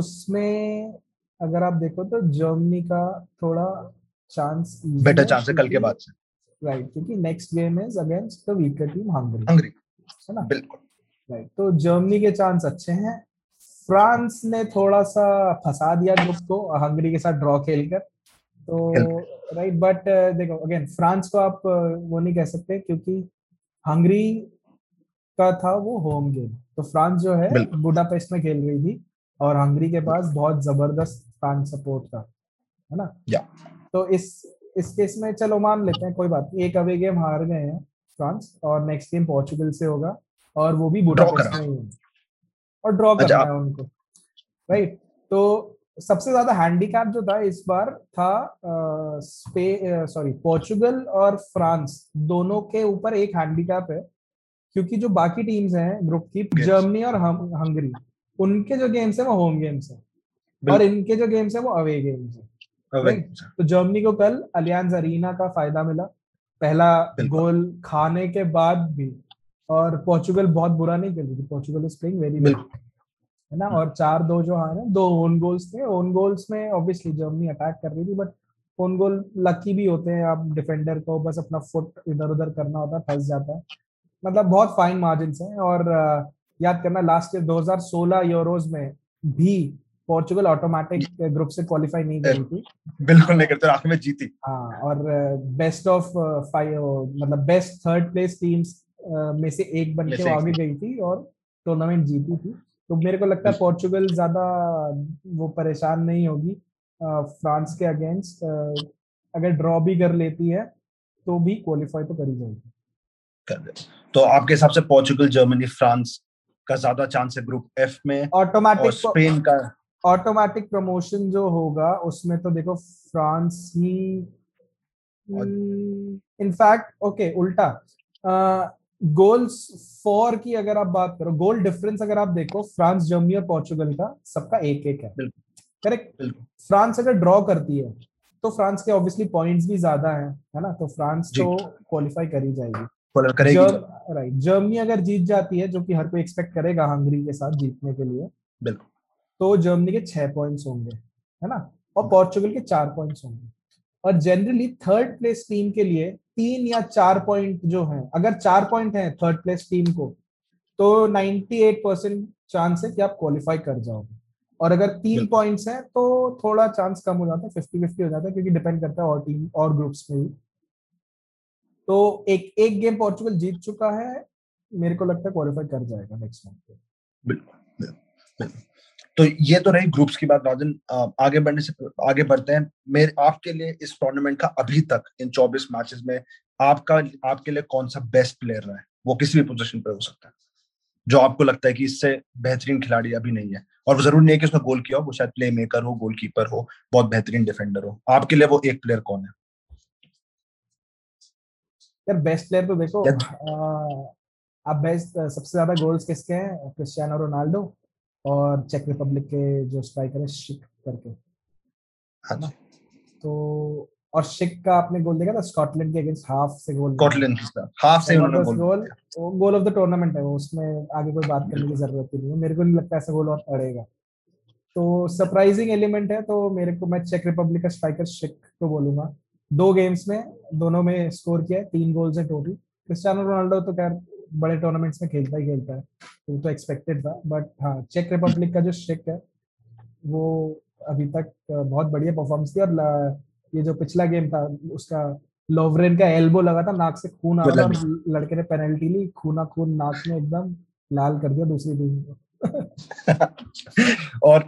उसमें अगर आप देखो तो जर्मनी का थोड़ा चांस बेटर चांस है कल के बाद से, राइट, क्योंकि next game is against the weaker team Hungary, Hungary है ना, बिल्कुल राइट। तो जर्मनी के चांस अच्छे हैं। फ्रांस ने थोड़ा सा फंसा दिया ग्रुप को हंगरी के साथ ड्रॉ खेलकर, तो राइट। बट देखो अगेन फ्रांस को आप वो नहीं कह सकते क्योंकि हंगरी का था वो होम गेम, तो फ्रांस जो है बुडापेस्ट में खेल रही थी और हंगरी के पास बहुत जबरदस्त फ्रांस सपोर्ट था, है ना। तो इस इस केस में चलो मान लेते हैं, कोई बात नहीं, एक अवे गेम हार गए हैं फ्रांस और नेक्स्ट गेम पोर्चुगल से होगा और वो भी बुडापेस्ट में, और ड्रॉ करना है उनको, राइट। तो सबसे ज्यादा हैंडीकैप जो था इस बार था स्पेन सॉरी पोर्चुगल और फ्रांस दोनों के ऊपर एक हैंडीकैप है, क्योंकि जो बाकी टीम्स हैं ग्रुप की जर्मनी और हंगरी उनके जो गेम्स हैं वो होम गेम्स हैं और इनके जो गेम्स हैं वो अवे गेम्स हैं। तो जर्मनी को कल अलियांज अरीना का फायदा मिला, पहला गोल खाने के बाद भी, और पोर्चुगल बहुत बुरा नहीं खेल रही थी, Portugal is playing very well है ना, और चार दो जो हारे, दो ओन गोल्स थे। ओन गोल्स में ऑब्वियसली जर्मनी अटैक कर रही थी, बट ओन गोल लकी भी होते हैं, आप डिफेंडर को बस अपना फुट इधर उधर करना होता है, फंस जाता है। मतलब बहुत फाइन मार्जिन्स हैं। और याद करना लास्ट ईयर दो हज़ार सोलह यूरोज में भी पोर्चुगल ऑटोमेटिक ग्रुप से क्वालिफाई नहीं कर रही थी, बिल्कुल नहीं करते, आखिर में जीती। हाँ, और बेस्ट ऑफ फाइव मतलब बेस्ट थर्ड प्लेस टीम्स में से एक बन के आगे गई थी और टूर्नामेंट जीती थी। तो मेरे को लगता है पोर्चुगल ज्यादा वो परेशान नहीं होगी फ्रांस के अगेंस्ट, अगर ड्रॉ भी कर लेती है तो भी क्वालिफाई तो कर ही जाएगी। तो आपके हिसाब से पोर्चुगल जर्मनी फ्रांस का ज्यादा चांस है ग्रुप एफ में, ऑटोमेटिक स्पेन का ऑटोमेटिक प्रमोशन जो होगा उसमें तो देखो फ्रांस ही इनफैक्ट ओके उल्टा गोल्स फॉर की अगर आप बात करो, गोल डिफरेंस अगर आप देखो फ्रांस जर्मनी और पोर्चुगल का सबका एक एक है, करेक्ट। फ्रांस अगर ड्रॉ करती है तो फ्रांस के ऑब्वियसली पॉइंट्स भी ज्यादा हैं है ना, तो फ्रांस तो क्वालिफाई कर ही जाएगी। राइट, जर्मनी अगर जीत जाती है, जो कि हर कोई एक्सपेक्ट करेगा हंगरी के साथ जीतने के लिए, तो जर्मनी के छह पॉइंट्स होंगे है ना, और पोर्चुगल के चार पॉइंट्स होंगे। और जनरली थर्ड प्लेस टीम के लिए तीन या चार पॉइंट जो है, अगर चार पॉइंट है थर्ड प्लेस टीम को तो अट्ठानवे परसेंट चांस है कि आप क्वालिफाई कर जाओगे, और अगर तीन पॉइंट्स हैं तो थोड़ा चांस कम हो जाता है, फिफ्टी फिफ्टी हो जाता है, क्योंकि डिपेंड करता है और टीम और ग्रुप्स में भी। तो एक एक गेम पोर्चुगल जीत चुका है, मेरे को लगता है क्वालिफाई कर जाएगा नेक्स्ट मंथ। बिल्कुल बिल्कुल, तो ये तो रही ग्रुप्स की बात। राजन, आगे बढ़ने से आगे बढ़ते हैं, मेरे आपके लिए इस टूर्नामेंट का अभी तक इन चौबीस मैचेस में आपका आपके लिए कौन सा बेस्ट प्लेयर रहा है? वो किसी भी पोजीशन पर हो सकता है, जो आपको लगता है कि इससे बेहतरीन खिलाड़ी अभी नहीं है, और वो जरूर नहीं है कि उसने गोल किया हो, वो शायद प्ले मेकर हो, गोल कीपर हो, बहुत बेहतरीन डिफेंडर हो, आपके लिए वो एक प्लेयर कौन है? यार बेस्ट प्लेयर तो देखो आप, बेस्ट सबसे ज्यादा गोल्स किसके हैं, क्रिस्टियानो रोनाल्डो और चेक रिपब्लिक के जो स्ट्राइकर है शिक करके है ना, तो और शिक का आपने गोल देखा था स्कॉटलैंड के अगेंस्ट, हाफ से गोल स्कॉटलैंड हाफ से उन्होंने गोल गोल वो गोल ऑफ द टूर्नामेंट है वो, उसमें आगे कोई बात करने की जरूरत ही नहीं है, मेरे को नहीं लगता ऐसा गोल और पड़ेगा। तो सरप्राइजिंग एलिमेंट है, तो मेरे को मैं चेक रिपब्लिक का स्ट्राइकर शिक को बोलूंगा। दो गेम्स में दोनों में स्कोर किया है, तीन गोल्स है टोटल। क्रिस्टियानो रोनाल्डो तो खैर बड़े टूर्नामेंट्स में खेलता ही खेलता है, वो तो एक्सपेक्टेड था, बट हाँ चेक रिपब्लिक का जो शेक है वो अभी तक बहुत बढ़िया परफॉर्मेंस थी, और ये जो पिछला गेम था उसका लोवरेन का एल्बो लगा था, नाक से खून आ रहा था, लड़के ने पेनल्टी ली, खूना खून नाक में एकदम लाल कर दिया दूसरी टीम को। और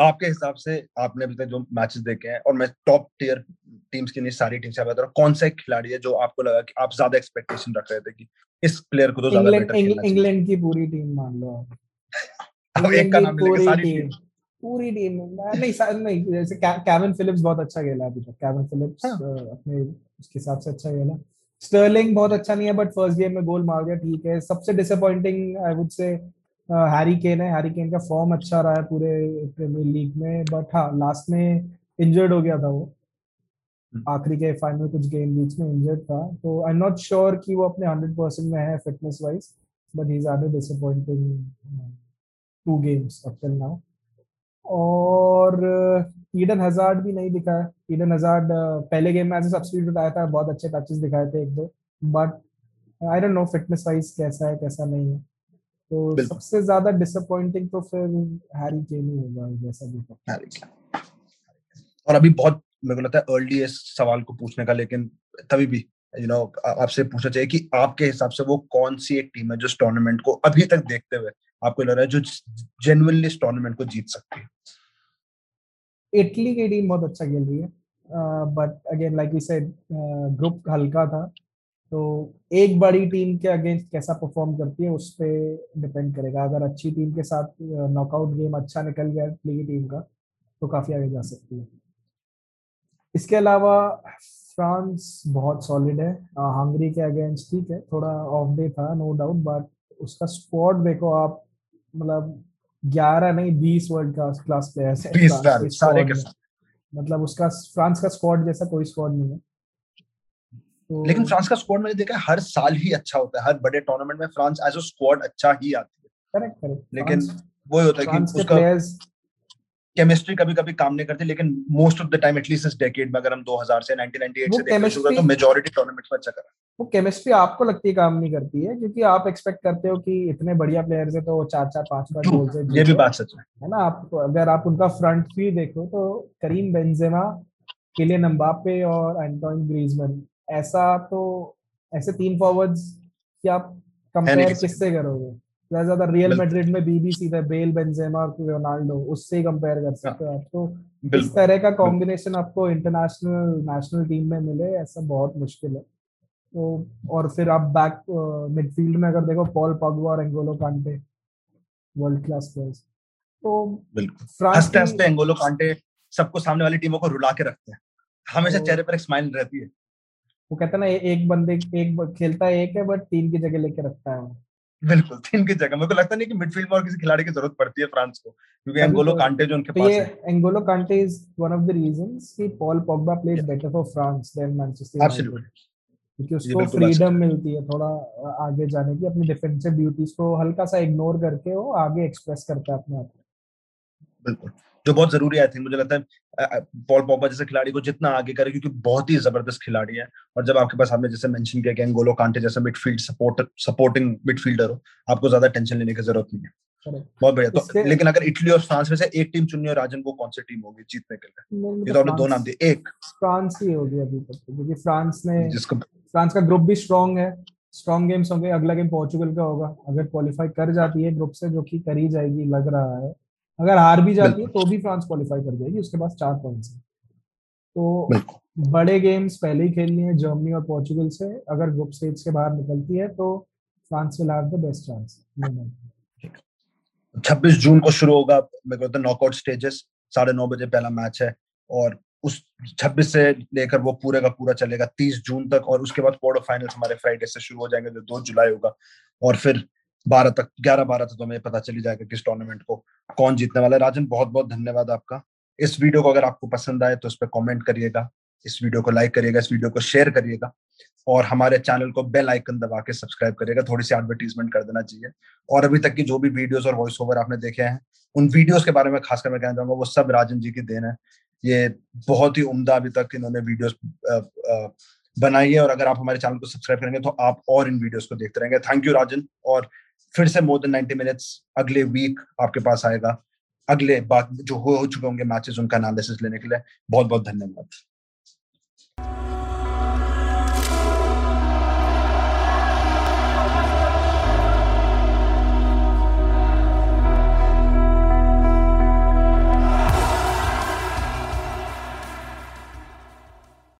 आपके हिसाब से आपने अभी तक जो मैचेस देखे हैं, और मैं टॉप टीयर टीम्स की नहीं सारी टीम्स से बता रहा हूं, कौन सा खिलाड़ी है जो आपको लगा कि आप ज्यादा एक्सपेक्टेशन रख रहे थे कि इस प्लेयर को तो ज्यादा बेटर खेलना चाहिए? इंग्लैंड की पूरी टीम मान लो आप, अब एक का नाम लेके सारी टीम पूरी टीम नहीं नहीं जैसे केविन फिलिप्स बहुत अच्छा खेला अभी तक, केविन फिलिप्स अपने उसके हिसाब से अच्छा खेला, स्टर्लिंग बहुत अच्छा नहीं है बट फर्स्ट गेम में गोल मार दिया, ठीक है। सबसे disappointing I would say Harry Kane है, हैरी केन का फॉर्म अच्छा रहा है पूरे प्रीमियर लीग में, बट हाँ लास्ट में इंजर्ड हो गया था वो, आखिरी के फाइनल कुछ गेम बीच में इंजर्ड था, तो आई एम नॉट श्योर कि वो अपने हंड्रेड परसेंट में है fitness wise, but he is a disappointing two games up till now. और ईडन हजार्ड भी नहीं दिखा है, ईडन हजार्ड पहले गेम में एज अ सब्स्टिट्यूट आया था, बहुत अच्छे टचेस दिखाए थे एक दो, but I don't know fitness wise कैसा है कैसा नहीं है। तो सबसे ज्यादा डिसअपॉइंटिंग तो फिर हैरी केन ही होगा जैसा भी था। और अभी बहुत मेरे को लगता है अर्ली इस सवाल को पूछने का, लेकिन तभी भी यू नो आपसे पूछना चाहिए कि आपके हिसाब से वो कौन सी एक टीम है जो टूर्नामेंट को अभी तक देखते हुए आपको लग रहा है जो जेन्युइनली इस टूर्नामेंट को जीत सकती है? इटली की टीम बहुत अच्छा खेल रही है, but again like we said group हल्का था, तो एक बड़ी टीम के अगेंस्ट कैसा परफॉर्म करती है उस पर डिपेंड करेगा। अगर अच्छी टीम के साथ नॉकआउट गेम अच्छा निकल गया इटली की टीम का तो काफ़ी आगे जा सकती है। इसके अलावा फ्रांस बहुत सॉलिड है, हंगरी के अगेंस्ट ठीक है थोड़ा ऑफ डे था नो डाउट, बट उसका स्क्वाड देखो आप, मतलब ग्यारह नहीं बीस वर्ल्ड क्लास प्लेयर्स हैं, मतलब उसका फ्रांस का स्क्वाड जैसा कोई स्क्वाड नहीं है। तो लेकिन फ्रांस का स्क्वाड मैंने देखा है हर साल ही अच्छा होता है, हर बड़े टूर्नामेंट में फ्रांस एज अ स्क्वाड अच्छा ही आती है। करेक्ट करेक्ट, लेकिन वो होता है कि उसका केमिस्ट्री कभी-कभी काम नहीं करती, लेकिन most of the time at least इस डेकेड में अगर हम दो हज़ार से उन्नीस सौ अट्ठानवे से देखते हैं तो मेजॉरिटी टूर्नामेंट्स में अच्छा कर रहा है। वो केमिस्ट्री आपको लगती है काम नहीं करती है, क्योंकि आप एक्सपेक्ट करते हो कि इतने बढ़िया प्लेयर्स हैं तो चार चार पांच पांच गोल से, ये भी बात सच है है ना। आप अगर आप उनका फ्रंट थ्री देखो तो करीम बेंजेमा, किलियन एम्बापे और एंटोन ग्रीजमैन, ऐसा तो ऐसे तीन फॉरवर्ड्स कि आप कंपेयर किससे करोगे? ज्यादा रियल मैड्रिड में बीबी सीधा बेल, बेंजेमा और रोनाल्डो, उससे ही कंपेयर कर सकते हो आप। तो इस तरह का कॉम्बिनेशन आपको इंटरनेशनल नेशनल टीम में मिले ऐसा बहुत मुश्किल है। तो और फिर आप बैक मिडफील्ड में अगर देखो पॉल पॉगबा और N'Golo Kante world class players, तो फ्रांस हंसते एंगोलो कांटे सबको सामने वाली टीमों को रुला के रखते हैं, हमेशा चेहरे पर एक स्माइल रहती है। वो कहते हैं ना एक बंदे एक खेलता है एक है बट तीन की जगह लेके रखता है। बिल्कुल तीन की जगह मेरे को लगता नहीं कि मिडफील्ड में और किसी खिलाड़ी की जरूरत पड़ती है फ्रांस को, क्योंकि एंगोलो कांटे जो उनके पास है, N'Golo Kante is one of the reasons कि Paul Pogba plays better for France than Manchester absolutely, क्योंकि उसको फ्रीडम मिलती है थोड़ा आगे जाने की, अपनी डिफेंसिव ब्यूटीज को हल्का सा इग्नोर करके वो आगे एक्सप्रेस करता है अपने आप को। बिल्कुल, जो बहुत जरूरी है आई थिंक, मुझे लगता है पॉल पॉगबा जैसे खिलाड़ी को जितना आगे करे, क्योंकि बहुत ही जबरदस्त खिलाड़ी है, और जब आपके पास आपने जैसे मेंशन किया कि एंगोलो कांटे जैसा मिडफील्ड सपोर्टर सपोर्टिंग मिडफील्डर हो, आपको ज्यादा टेंशन लेने की जरूरत नहीं है। बहुत बढ़िया। तो लेकिन अगर इटली और फ्रांस में से एक टीम चुननी हो राजन, वो कौन सी टीम होगी जीतने के लिए? ये तो आपने दो नाम दिए, एक फ्रांस ही होगी अभी तक, क्योंकि फ्रांस ने जिसको फ्रांस का ग्रुप भी स्ट्रांग है, स्ट्रांग गेम्स होंगे, अगला गेम पोर्चुगल का होगा, अगर क्वालिफाई कर जाती है ग्रुप से जो कि कर ही जाएगी लग रहा है, अगर हार भी जाती है तो भी फ्रांस क्वालिफाई कर जाएगी, उसके पास चार पॉइंट्स हैं। तो बड़े गेम्स पहले ही खेलनी है जर्मनी और पोर्चुगल से, अगर ग्रुप स्टेज के बाहर निकलती है तो France will have the best chance. छब्बीस जून को शुरू होगा मेरे को नॉकआउट स्टेजेस, साढ़े नौ बजे पहला मैच है, और उस छब्बीस से लेकर वो पूरे का पूरा चलेगा तीस जून तक, और उसके बाद क्वार्टर फाइनल्स हमारे फ्राइडे से शुरू हो जाएंगे जो दो जुलाई होगा, और फिर बारह तक ग्यारह बारह तक तो हमें पता चली जाएगा किस टूर्नामेंट को कौन जीतने वाला है। राजन बहुत बहुत धन्यवाद आपका। इस वीडियो को अगर आपको पसंद आए तो इस पर कमेंट करिएगा, इस वीडियो को लाइक करिएगा, इस वीडियो को शेयर करिएगा, और हमारे चैनल को बेल आइकन दबा के सब्सक्राइब करिएगा। थोड़ी सी एडवर्टीजमेंट कर देना चाहिए, और अभी तक की जो भी वीडियोस और वॉइस ओवर आपने देखे हैं उन वीडियोस के बारे में खासकर मैं कहना चाहूंगा वो सब राजन जी की देन है। ये बहुत ही उम्दा अभी तक इन्होंने वीडियोस बनाई है, और अगर आप हमारे चैनल को सब्सक्राइब करेंगे तो आप और इन वीडियोस को देखते रहेंगे। थैंक यू राजन, और फिर से मोर देन नाइन्टी मिनट्स अगले वीक आपके पास आएगा, अगले बात जो हो चुके होंगे मैचेस उनका एनालिसिस लेने के लिए। बहुत बहुत धन्यवाद।